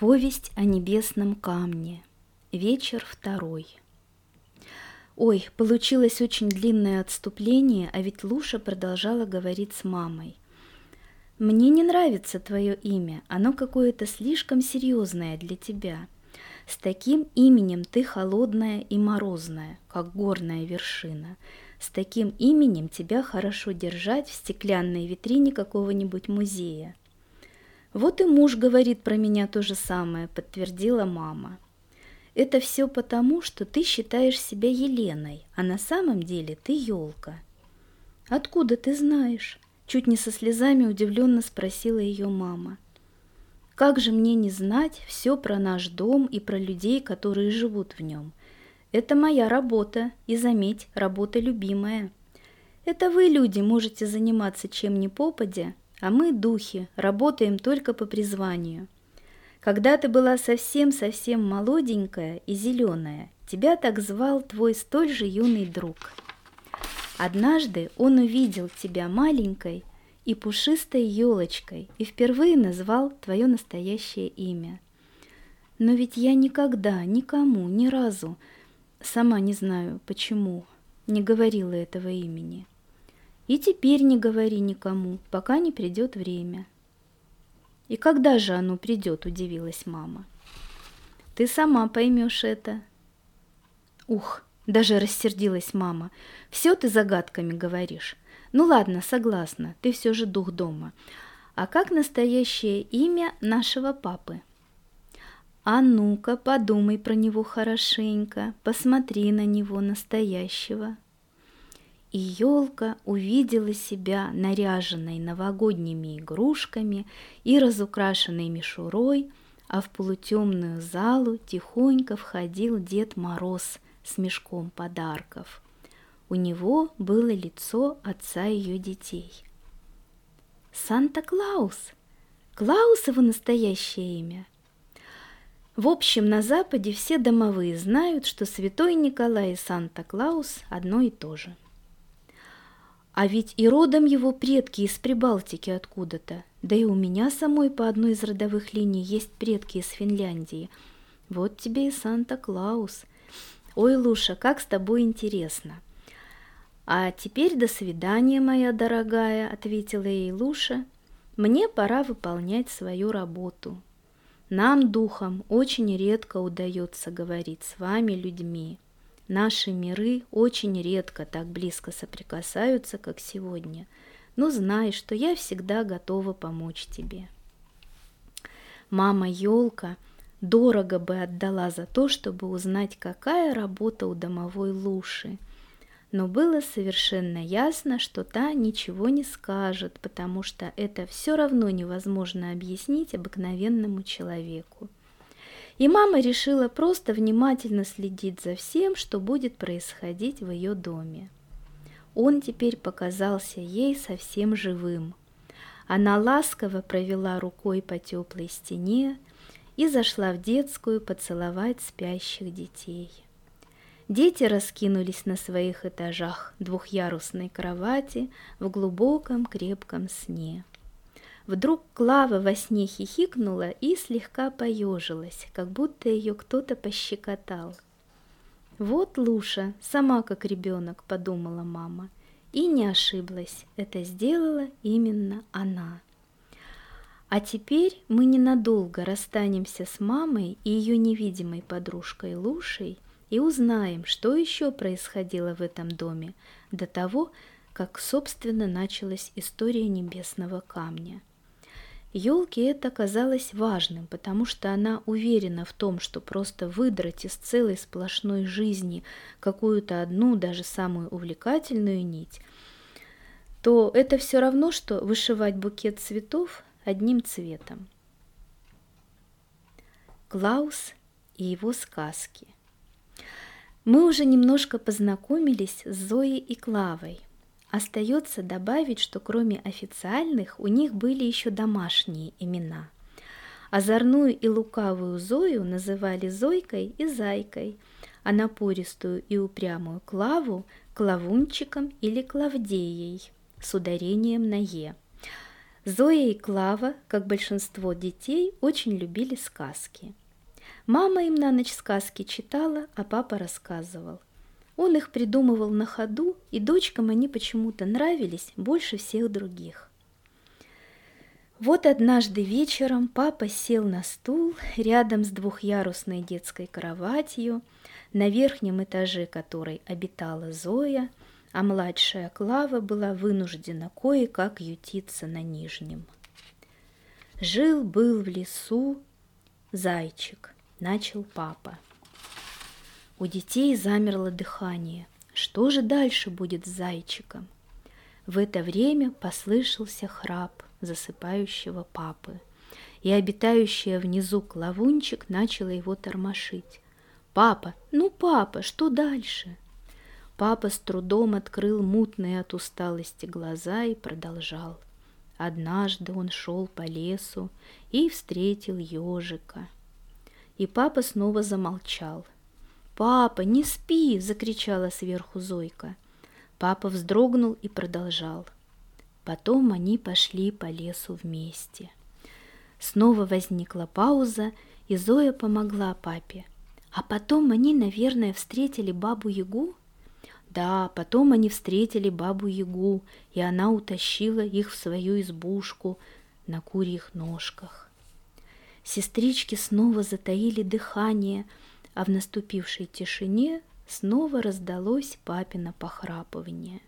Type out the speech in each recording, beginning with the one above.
Повесть о небесном камне. Вечер второй. Ой, получилось очень длинное отступление, а ведь Луша продолжала говорить с мамой. «Мне не нравится твое имя, оно какое-то слишком серьезное для тебя. С таким именем ты холодная и морозная, как горная вершина. С таким именем тебя хорошо держать в стеклянной витрине какого-нибудь музея». «Вот и муж говорит про меня то же самое», — подтвердила мама. «Это все потому, что ты считаешь себя Еленой, а на самом деле ты елка». «Откуда ты знаешь?» — чуть не со слезами удивленно спросила ее мама. «Как же мне не знать все про наш дом и про людей, которые живут в нем? Это моя работа, и, заметь, работа любимая. Это вы, люди, можете заниматься чем ни попадя, а мы, духи, работаем только по призванию. Когда ты была совсем-совсем молоденькая и зеленая, тебя так звал твой столь же юный друг. Однажды он увидел тебя маленькой и пушистой елочкой и впервые назвал твое настоящее имя. Но ведь я никогда, никому, ни разу, сама не знаю почему, не говорила этого имени. И теперь не говори никому, пока не придет время». «И когда же оно придет?» – удивилась мама. «Ты сама поймешь это». «Ух!» – даже рассердилась мама. «Все ты загадками говоришь. Ну ладно, согласна, ты все же дух дома. А как настоящее имя нашего папы?» «А ну-ка, подумай про него хорошенько, посмотри на него настоящего». И елка увидела себя наряженной новогодними игрушками и разукрашенной мишурой, а в полутемную залу тихонько входил Дед Мороз с мешком подарков. У него было лицо отца ее детей. «Санта-Клаус! Клаус его настоящее имя!» В общем, на Западе все домовые знают, что святой Николай и Санта-Клаус одно и то же. А ведь и родом его предки из Прибалтики откуда-то, да и у меня самой по одной из родовых линий есть предки из Финляндии. Вот тебе и Санта-Клаус. Ой, Луша, как с тобой интересно. А теперь до свидания, моя дорогая, ответила ей Луша. Мне пора выполнять свою работу. Нам, духам, очень редко удается говорить с вами, людьми. Наши миры очень редко так близко соприкасаются, как сегодня, но знай, что я всегда готова помочь тебе. Мама-елка дорого бы отдала за то, чтобы узнать, какая работа у домовой Луши, но было совершенно ясно, что та ничего не скажет, потому что это все равно невозможно объяснить обыкновенному человеку. И мама решила просто внимательно следить за всем, что будет происходить в ее доме. Он теперь показался ей совсем живым. Она ласково провела рукой по теплой стене и зашла в детскую поцеловать спящих детей. Дети раскинулись на своих этажах двухъярусной кровати в глубоком крепком сне. Вдруг Клава во сне хихикнула и слегка поежилась, как будто ее кто-то пощекотал. «Вот Луша, сама как ребенок», — подумала мама, и не ошиблась, это сделала именно она. А теперь мы ненадолго расстанемся с мамой и ее невидимой подружкой Лушей и узнаем, что еще происходило в этом доме до того, как, собственно, началась история небесного камня. Елке это казалось важным, потому что она уверена в том, что просто выдрать из целой сплошной жизни какую-то одну, даже самую увлекательную нить, то это все равно, что вышивать букет цветов одним цветом. Клаус и его сказки. Мы уже немножко познакомились с Зоей и Клавой. Остается добавить, что кроме официальных у них были еще домашние имена. Озорную и лукавую Зою называли Зойкой и Зайкой, а напористую и упрямую Клаву – Клавунчиком или Клавдеей с ударением на «е». Зоя и Клава, как большинство детей, очень любили сказки. Мама им на ночь сказки читала, а папа рассказывал. Он их придумывал на ходу, и дочкам они почему-то нравились больше всех других. Вот однажды вечером папа сел на стул рядом с двухъярусной детской кроватью, на верхнем этаже которой обитала Зоя, а младшая Клава была вынуждена кое-как ютиться на нижнем. Жил-был в лесу зайчик, начал папа. У детей замерло дыхание. Что же дальше будет с зайчиком? В это время послышался храп засыпающего папы, и обитающая внизу Клавунчик начала его тормошить. «Папа, ну папа, что дальше?» Папа с трудом открыл мутные от усталости глаза и продолжал. Однажды он шел по лесу и встретил ежика. И папа снова замолчал. «Папа, не спи!» – закричала сверху Зойка. Папа вздрогнул и продолжал. Потом они пошли по лесу вместе. Снова возникла пауза, и Зоя помогла папе. «А потом они, наверное, встретили бабу-ягу?» Да, потом они встретили бабу-ягу, и она утащила их в свою избушку на курьих ножках. Сестрички снова затаили дыхание, а в наступившей тишине снова раздалось папино похрапывание.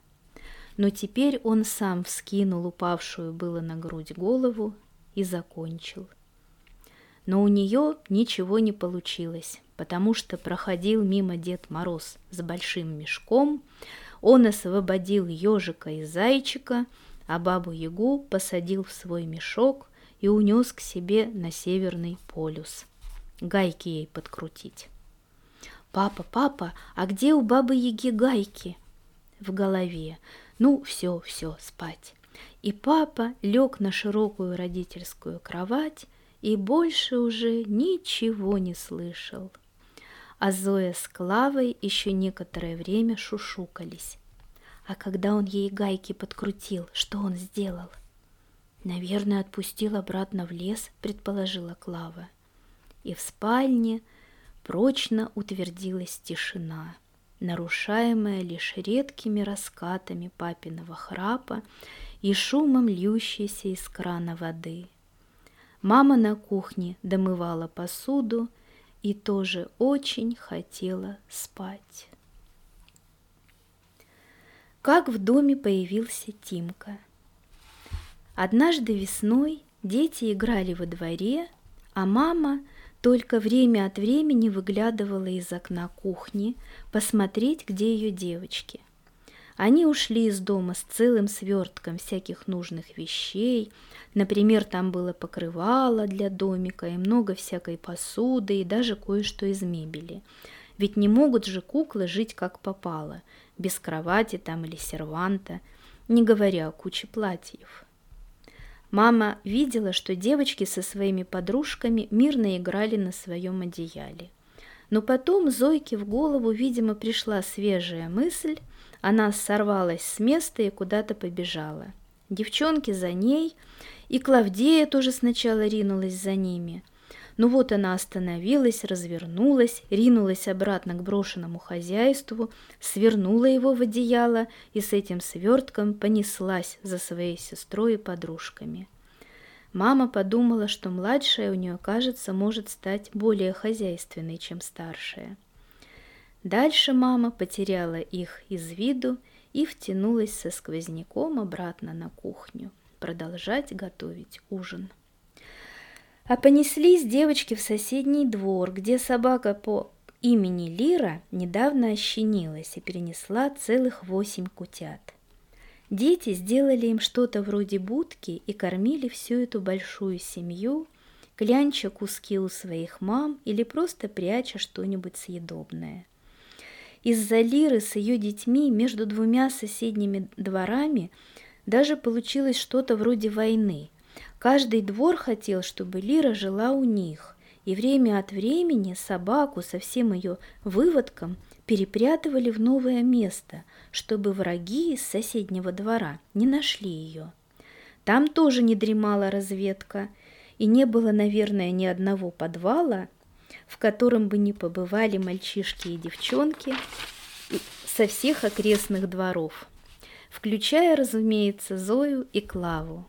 Но теперь он сам вскинул упавшую было на грудь голову и закончил. Но у нее ничего не получилось, потому что проходил мимо Дед Мороз с большим мешком, он освободил ежика и зайчика, а бабу-ягу посадил в свой мешок и унес к себе на Северный полюс. Гайки ей подкрутить. «Папа, папа, а где у бабы-яги гайки?» В голове. Ну, все, спать. И папа лег на широкую родительскую кровать, и больше уже ничего не слышал. А Зоя с Клавой еще некоторое время шушукались. А когда он ей гайки подкрутил, что он сделал? Наверное, отпустил обратно в лес, предположила Клава. И в спальне прочно утвердилась тишина, нарушаемая лишь редкими раскатами папиного храпа и шумом льющейся из крана воды. Мама на кухне домывала посуду и тоже очень хотела спать. Как в доме появился Тимка. Однажды весной дети играли во дворе, а мама только время от времени выглядывала из окна кухни посмотреть, где ее девочки. Они ушли из дома с целым свертком всяких нужных вещей. Например, там было покрывало для домика и много всякой посуды, и даже кое-что из мебели. Ведь не могут же куклы жить как попало, без кровати там или серванта, не говоря о куче платьев. Мама видела, что девочки со своими подружками мирно играли на своем одеяле. Но потом Зойке в голову, видимо, пришла свежая мысль, она сорвалась с места и куда-то побежала. Девчонки за ней, и Клавдея тоже сначала ринулась за ними. Но вот она остановилась, развернулась, ринулась обратно к брошенному хозяйству, свернула его в одеяло и с этим свертком понеслась за своей сестрой и подружками. Мама подумала, что младшая у нее, кажется, может стать более хозяйственной, чем старшая. Дальше мама потеряла их из виду и втянулась со сквозняком обратно на кухню, продолжать готовить ужин. А понеслись девочки в соседний двор, где собака по имени Лира недавно ощенилась и перенесла целых 8 кутят. Дети сделали им что-то вроде будки и кормили всю эту большую семью, клянча куски у своих мам или просто пряча что-нибудь съедобное. Из-за Лиры с ее детьми между двумя соседними дворами даже получилось что-то вроде войны. Каждый двор хотел, чтобы Лира жила у них, и время от времени собаку со всем ее выводком перепрятывали в новое место, чтобы враги из соседнего двора не нашли ее. Там тоже не дремала разведка, и не было, наверное, ни одного подвала, в котором бы не побывали мальчишки и девчонки со всех окрестных дворов, включая, разумеется, Зою и Клаву.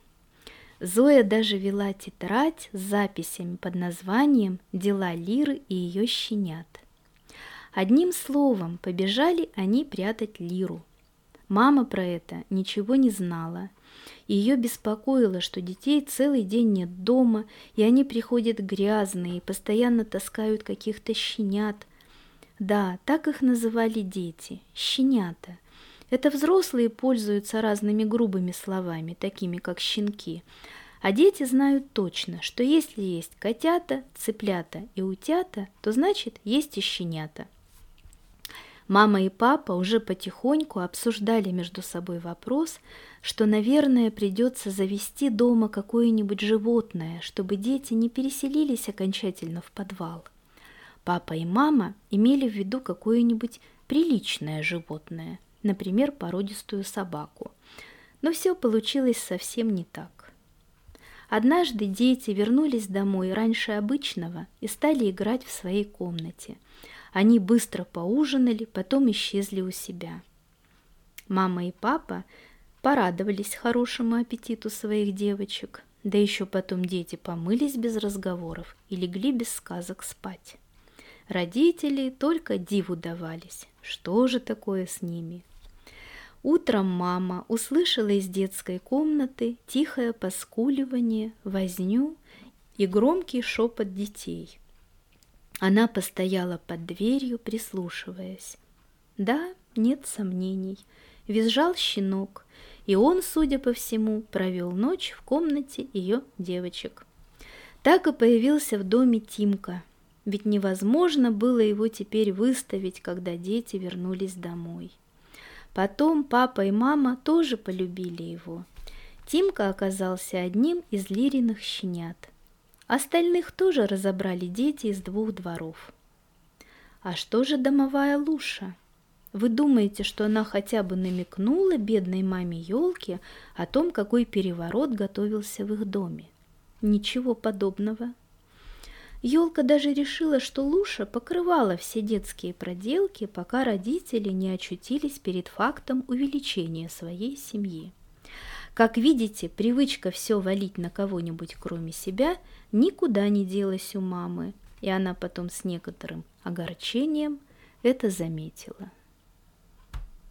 Зоя даже вела тетрадь с записями под названием «Дела Лиры и ее щенят». Одним словом, побежали они прятать Лиру. Мама про это ничего не знала. Ее беспокоило, что детей целый день нет дома, и они приходят грязные, постоянно таскают каких-то щенят. Да, так их называли дети – щенята. Это взрослые пользуются разными грубыми словами, такими как щенки. А дети знают точно, что если есть котята, цыплята и утята, то значит есть и щенята. Мама и папа уже потихоньку обсуждали между собой вопрос, что, наверное, придется завести дома какое-нибудь животное, чтобы дети не переселились окончательно в подвал. Папа и мама имели в виду какое-нибудь приличное животное, например, породистую собаку. Но все получилось совсем не так. Однажды дети вернулись домой раньше обычного и стали играть в своей комнате. Они быстро поужинали, потом исчезли у себя. Мама и папа порадовались хорошему аппетиту своих девочек, да еще потом дети помылись без разговоров и легли без сказок спать. Родители только диву давались, что же такое с ними. Утром мама услышала из детской комнаты тихое поскуливание, возню и громкий шепот детей. Она постояла под дверью, прислушиваясь. Да, нет сомнений, визжал щенок, и он, судя по всему, провел ночь в комнате ее девочек. Так и появился в доме Тимка, ведь невозможно было его теперь выставить, когда дети вернулись домой. Потом папа и мама тоже полюбили его. Тимка оказался одним из Лириных щенят. Остальных тоже разобрали дети из двух дворов. А что же домовая Луша? Вы думаете, что она хотя бы намекнула бедной маме елки о том, какой переворот готовился в их доме? Ничего подобного. Елка даже решила, что Луша покрывала все детские проделки, пока родители не очутились перед фактом увеличения своей семьи. Как видите, привычка все валить на кого-нибудь, кроме себя, никуда не делась у мамы, и она потом с некоторым огорчением это заметила.